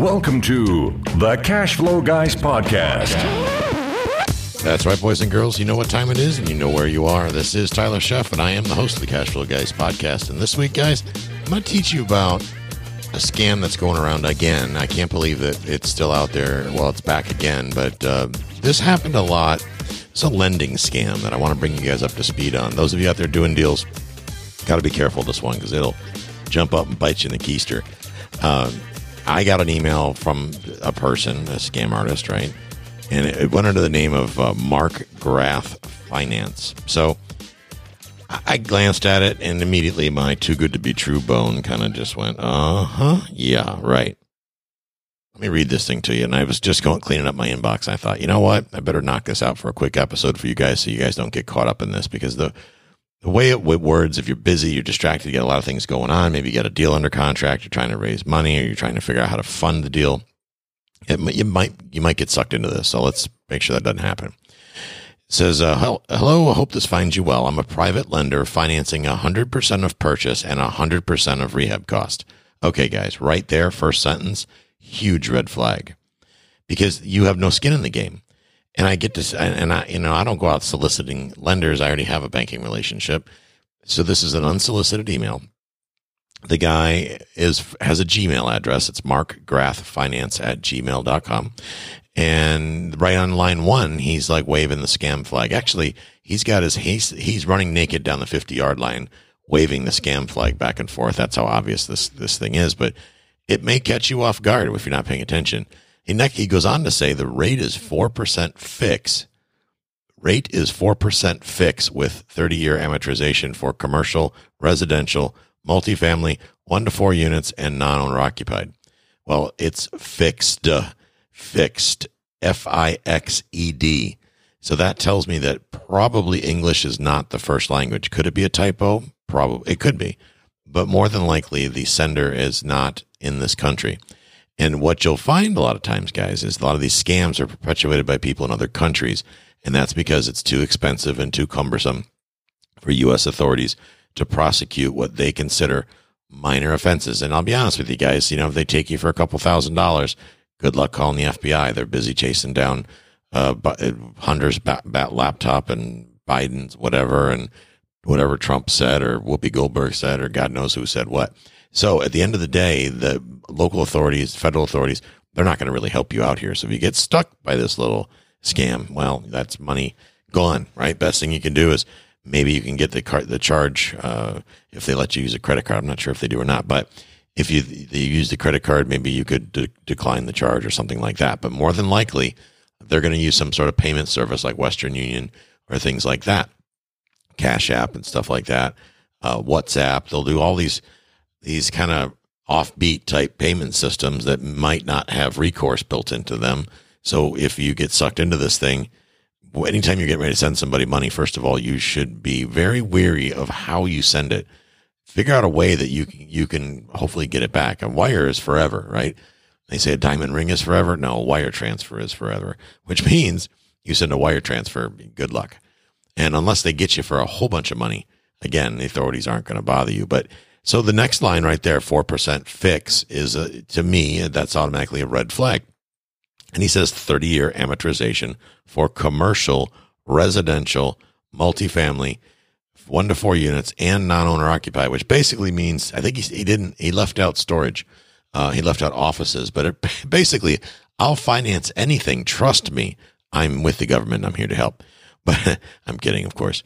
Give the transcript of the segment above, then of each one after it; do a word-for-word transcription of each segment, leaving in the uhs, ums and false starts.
Welcome to the Cashflow Guys Podcast. That's right, boys and girls. You know what time it is and you know where you are. This is Tyler Sheff, and I am the host of the Cashflow Guys Podcast. And this week, guys, I'm going to teach you about a scam that's going around again. I can't believe that it's still out there. Well, it's back again, but uh, this happened a lot. It's a lending scam that I want to bring you guys up to speed on. Those of you out there doing deals, got to be careful with this one because it'll jump up and bite you in the keister. Um, I got an email from a person, a scam artist, right? And it went under the name of uh, Mark Graff Finance. So I glanced at it, and immediately my too good to be true bone kind of just went, uh-huh, yeah, right. Let me read this thing to you. And I was just going cleaning up my inbox. And I thought, you know what? I better knock this out for a quick episode for you guys so you guys don't get caught up in this, because the The way it words, if you're busy, you're distracted, you got a lot of things going on. Maybe you got a deal under contract, you're trying to raise money, or you're trying to figure out how to fund the deal. It, you might you might get sucked into this, so let's make sure that doesn't happen. It says, uh, hello, I hope this finds you well. I'm a private lender financing one hundred percent of purchase and one hundred percent of rehab cost. Okay, guys, right there, first sentence, huge red flag. Because you have no skin in the game. And I get to, and I, you know, I don't go out soliciting lenders. I already have a banking relationship. So this is an unsolicited email. The guy is, has a Gmail address. It's mark graff finance at gmail dot com. And right on line one, he's like waving the scam flag. Actually, he's got his, he's, he's running naked down the fifty yard line, waving the scam flag back and forth. That's how obvious this, this thing is, but it may catch you off guard if you're not paying attention. He goes on to say the rate is four percent fix. Rate is four percent fix with thirty year amortization for commercial, residential, multifamily, one to four units, and non-owner occupied. Well, it's fixed, uh, fixed, F I X E D. So that tells me that probably English is not the first language. Could it be a typo? Probably. It could be. But more than likely, the sender is not in this country. And what you'll find a lot of times, guys, is a lot of these scams are perpetuated by people in other countries. And that's because it's too expensive and too cumbersome for U S authorities to prosecute what they consider minor offenses. And I'll be honest with you guys, you know, if they take you for a couple thousand dollars, good luck calling the F B I. They're busy chasing down uh, Hunter's bat, bat laptop and Biden's whatever and whatever Trump said or Whoopi Goldberg said or God knows who said what. So at the end of the day, the local authorities, federal authorities, they're not going to really help you out here. So if you get stuck by this little scam, well, that's money gone, right? Best thing you can do is maybe you can get the card, the charge uh, if they let you use a credit card. I'm not sure if they do or not, but if you, you use the credit card, maybe you could de- decline the charge or something like that. But more than likely, they're going to use some sort of payment service like Western Union or things like that, Cash App and stuff like that, uh, WhatsApp. They'll do all these these kind of offbeat type payment systems that might not have recourse built into them. So if you get sucked into this thing, anytime you're getting ready to send somebody money, first of all, you should be very wary of how you send it. Figure out a way that you can, you can hopefully get it back. A wire is forever, right? They say a diamond ring is forever. No, a wire transfer is forever, which means you send a wire transfer, good luck. And unless they get you for a whole bunch of money, again, the authorities aren't going to bother you, but so the next line right there, four percent fix, is, a, to me, that's automatically a red flag. And he says thirty year amortization for commercial, residential, multifamily, one to four units, and non-owner occupied, which basically means, I think he, he didn't, he left out storage. Uh, he left out offices, but it, basically, I'll finance anything. Trust me, I'm with the government. I'm here to help. But I'm kidding, of course.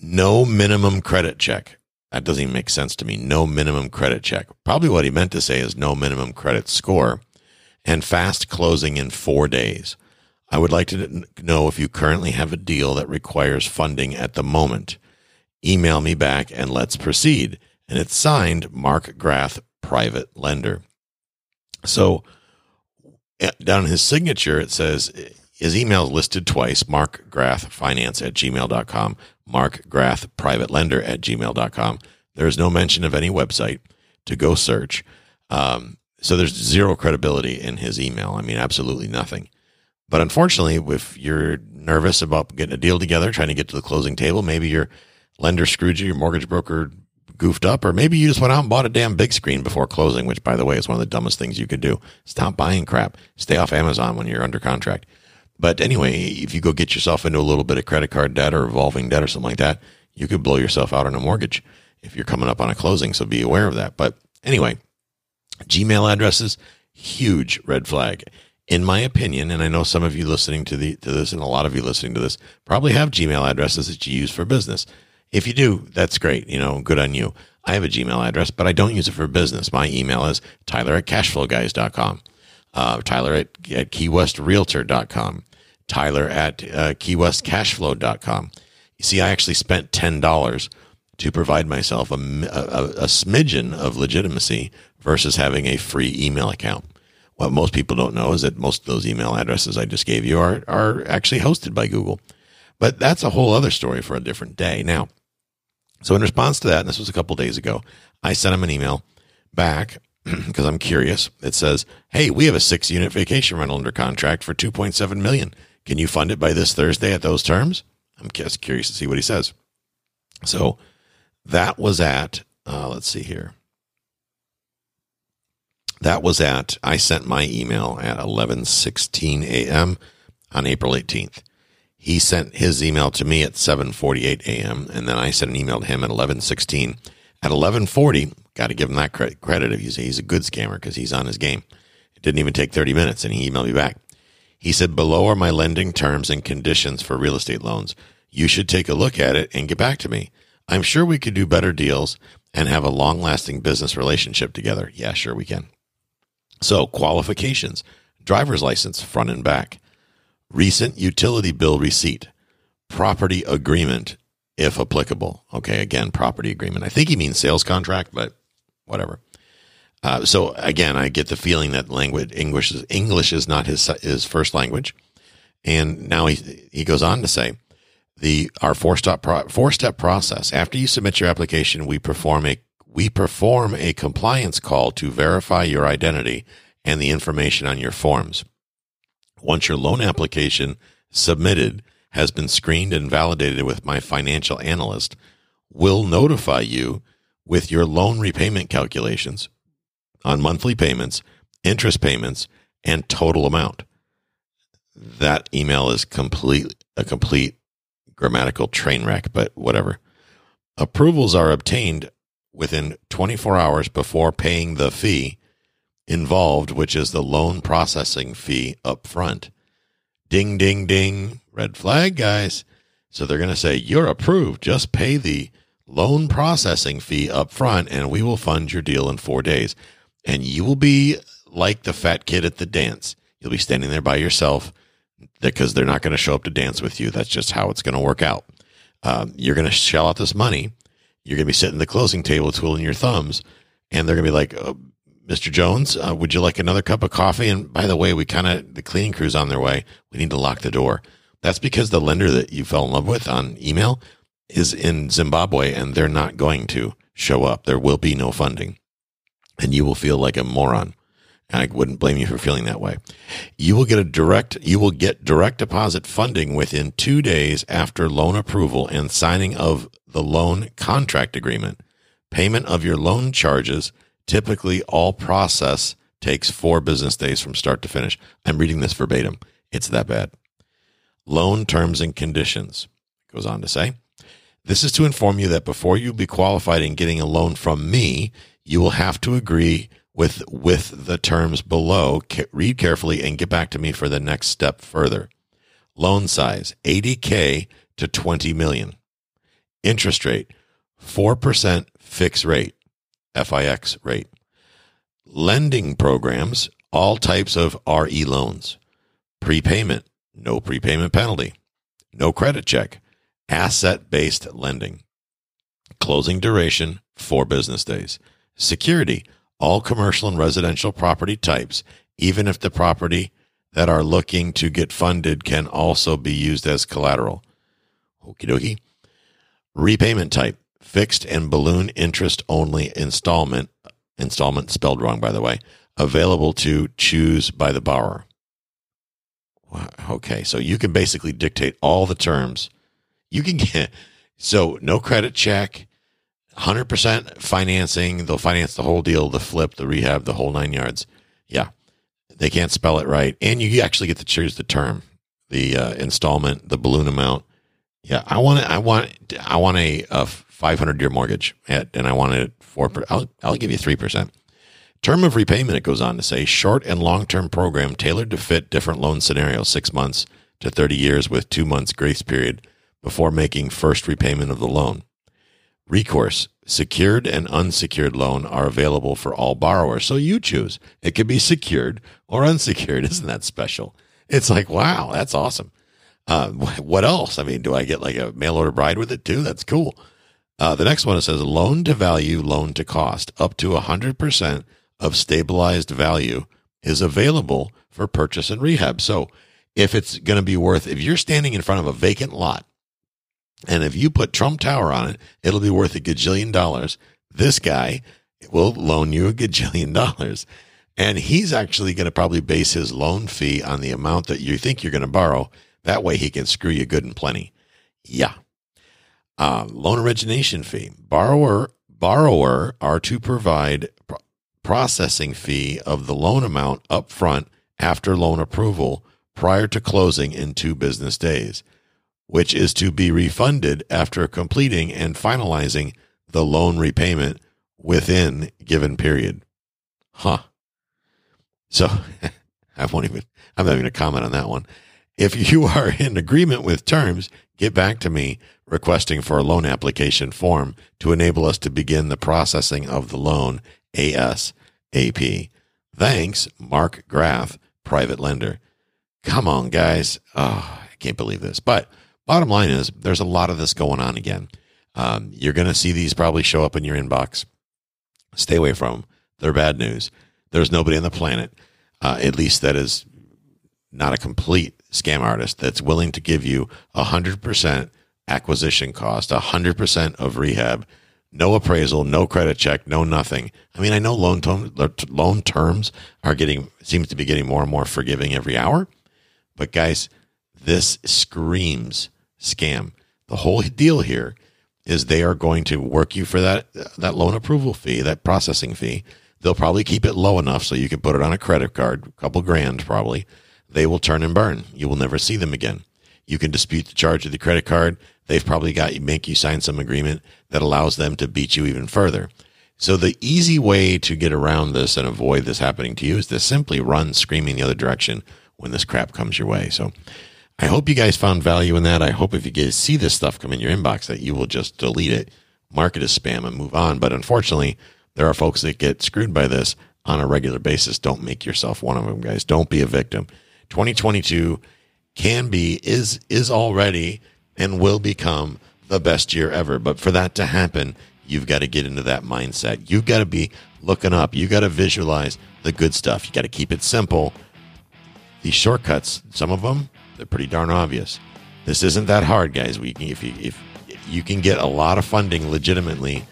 No minimum credit check. That doesn't even make sense to me. No minimum credit check. Probably what he meant to say is no minimum credit score and fast closing in four days. I would like to know if you currently have a deal that requires funding at the moment. Email me back and let's proceed. And it's signed Mark Graff, private lender. So down in his signature, it says his email is listed twice, Mark Graff Finance at gmail dot com. Mark Graff, private lender at gmail dot com. There's no mention of any website to go search. Um, so there's zero credibility in his email. I mean, absolutely nothing. But unfortunately, if you're nervous about getting a deal together, trying to get to the closing table, maybe your lender screwed you, your mortgage broker goofed up, or maybe you just went out and bought a damn big screen before closing, which, by the way, is one of the dumbest things you could do. Stop buying crap. Stay off Amazon when you're under contract. But anyway, if you go get yourself into a little bit of credit card debt or revolving debt or something like that, you could blow yourself out on a mortgage if you're coming up on a closing, so be aware of that. But anyway, Gmail addresses, huge red flag. In my opinion, and I know some of you listening to the to this and a lot of you listening to this probably have Gmail addresses that you use for business. If you do, that's great. You know, good on you. I have a Gmail address, but I don't use it for business. My email is Tyler at cashflow guys dot com, uh, Tyler at, at key west realtor dot com, Tyler at uh, key west cashflow dot com. You see, I actually spent ten dollars to provide myself a, a, a smidgen of legitimacy versus having a free email account. What most people don't know is that most of those email addresses I just gave you are are actually hosted by Google. But that's a whole other story for a different day. Now, so in response to that, and this was a couple days ago, I sent him an email back because I'm curious. It says, hey, we have a six unit vacation rental under contract for two point seven million dollars. Can you fund it by this Thursday at those terms? I'm just curious to see what he says. So that was at, uh, let's see here. That was at, I sent my email at eleven sixteen a.m. on April eighteenth. He sent his email to me at seven forty-eight a.m. and then I sent an email to him at eleven sixteen. At eleven forty, got to give him that credit. If you say he's a good scammer because he's on his game. It didn't even take thirty minutes, and he emailed me back. He said, below are my lending terms and conditions for real estate loans. You should take a look at it and get back to me. I'm sure we could do better deals and have a long-lasting business relationship together. Yeah, sure we can. So qualifications, driver's license, front and back. Recent utility bill receipt, property agreement, if applicable. Okay, again, property agreement. I think he means sales contract, but whatever. Uh, so again, I get the feeling that language English is English is not his his first language. And now he he goes on to say, the our four step pro, four step process. After you submit your application, we perform a we perform a compliance call to verify your identity and the information on your forms. Once your loan application submitted has been screened and validated with my financial analyst, we'll notify you with your loan repayment calculations on monthly payments, interest payments, and total amount. That email is complete, a complete grammatical train wreck, but whatever. Approvals are obtained within twenty-four hours before paying the fee involved, which is the loan processing fee up front. Ding, ding, ding. Red flag, guys. So they're going to say, you're approved. Just pay the loan processing fee up front, and we will fund your deal in four days. And you will be like the fat kid at the dance. You'll be standing there by yourself because they're not going to show up to dance with you. That's just how it's going to work out. Um, you're going to shell out this money. You're going to be sitting at the closing table twiddling your thumbs, and they're going to be like, oh, Mister Jones, uh, would you like another cup of coffee? And by the way, we kind of, the cleaning crew's on their way. We need to lock the door. That's because the lender that you fell in love with on email is in Zimbabwe, and they're not going to show up. There will be no funding, and you will feel like a moron. And I wouldn't blame you for feeling that way. You will get a direct, you will get direct deposit funding within two days after loan approval and signing of the loan contract agreement, payment of your loan charges. Typically, all process takes four business days from start to finish. I'm reading this verbatim. It's that bad. Loan terms and conditions. It goes on to say, this is to inform you that before you be qualified in getting a loan from me, you will have to agree with, with the terms below. Read carefully and get back to me for the next step further. Loan size, eighty thousand to twenty million. Interest rate, four percent fixed rate. F I X rate. Lending programs, all types of R E loans. Prepayment, no prepayment penalty. No credit check. Asset-based lending. Closing duration, four business days. Security, all commercial and residential property types, even if the property that are looking to get funded can also be used as collateral. Okie dokie. Repayment type. Fixed and balloon interest only installment, installment spelled wrong, by the way, available to choose by the borrower. Okay, so you can basically dictate all the terms. You can get, so no credit check, one hundred percent financing. They'll finance the whole deal, the flip, the rehab, the whole nine yards. Yeah. They can't spell it right. And you actually get to choose the term, the uh, installment, the balloon amount. Yeah. I want I want, I want a, a five hundred year mortgage at, and I want it four. I'll, I'll give you three percent. Term of repayment, it goes on to say, short and long-term program tailored to fit different loan scenarios, six months to thirty years with two months grace period before making first repayment of the loan. Recourse, secured and unsecured loan are available for all borrowers. So you choose. It could be secured or unsecured. Isn't that special? It's like, wow, that's awesome. Uh, what else? I mean, do I get like a mail-order bride with it too? That's cool. Uh, the next one, it says loan to value, loan to cost, up to one hundred percent of stabilized value is available for purchase and rehab. So if it's going to be worth, if you're standing in front of a vacant lot and if you put Trump Tower on it, it'll be worth a gajillion dollars. This guy will loan you a gajillion dollars. And he's actually going to probably base his loan fee on the amount that you think you're going to borrow. That way he can screw you good and plenty. Yeah. Uh, loan origination fee. Borrower, borrower are to provide pro- processing fee of the loan amount up front after loan approval prior to closing in two business days, which is to be refunded after completing and finalizing the loan repayment within given period. Huh. So I won't even, I'm not even going to comment on that one. If you are in agreement with terms, get back to me requesting for a loan application form to enable us to begin the processing of the loan ASAP. Thanks, Mark Graff, private lender. Come on, guys. Oh, I can't believe this, but bottom line is there's a lot of this going on again. Um, you're going to see these probably show up in your inbox. Stay away from them. They're bad news. There's nobody on the planet, uh, at least that is not a complete scam artist, that's willing to give you one hundred percent acquisition cost, one hundred percent of rehab, no appraisal, no credit check, no nothing. I mean, I know loan term, loan terms are getting, seems to be getting more and more forgiving every hour, but guys, this screams scam. The whole deal here is they are going to work you for that that loan approval fee, that processing fee. They'll probably keep it low enough so you can put it on a credit card, a couple grand probably. They will turn and burn. You will never see them again. You can dispute the charge of the credit card. They've probably got you, make you sign some agreement that allows them to beat you even further. So the easy way to get around this and avoid this happening to you is to simply run screaming the other direction when this crap comes your way. So I hope you guys found value in that. I hope if you guys see this stuff come in your inbox that you will just delete it, mark it as spam, and move on. But unfortunately, there are folks that get screwed by this on a regular basis. Don't make yourself one of them, guys. Don't be a victim. twenty twenty-two can be, is is already, and will become the best year ever. But for that to happen, you've got to get into that mindset. You've got to be looking up. You've got to visualize the good stuff. You got to keep it simple. These shortcuts, some of them, they're pretty darn obvious. This isn't that hard, guys. We can, if you if you can get a lot of funding legitimately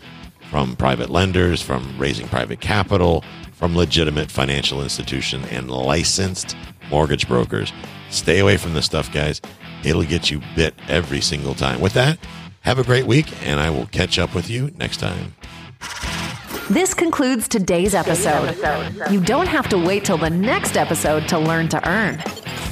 from private lenders, from raising private capital, from legitimate financial institution and licensed mortgage brokers. Stay away from this stuff, guys. It'll get you bit every single time. With that, have a great week, and I will catch up with you next time. This concludes today's episode. You don't have to wait till the next episode to learn to earn.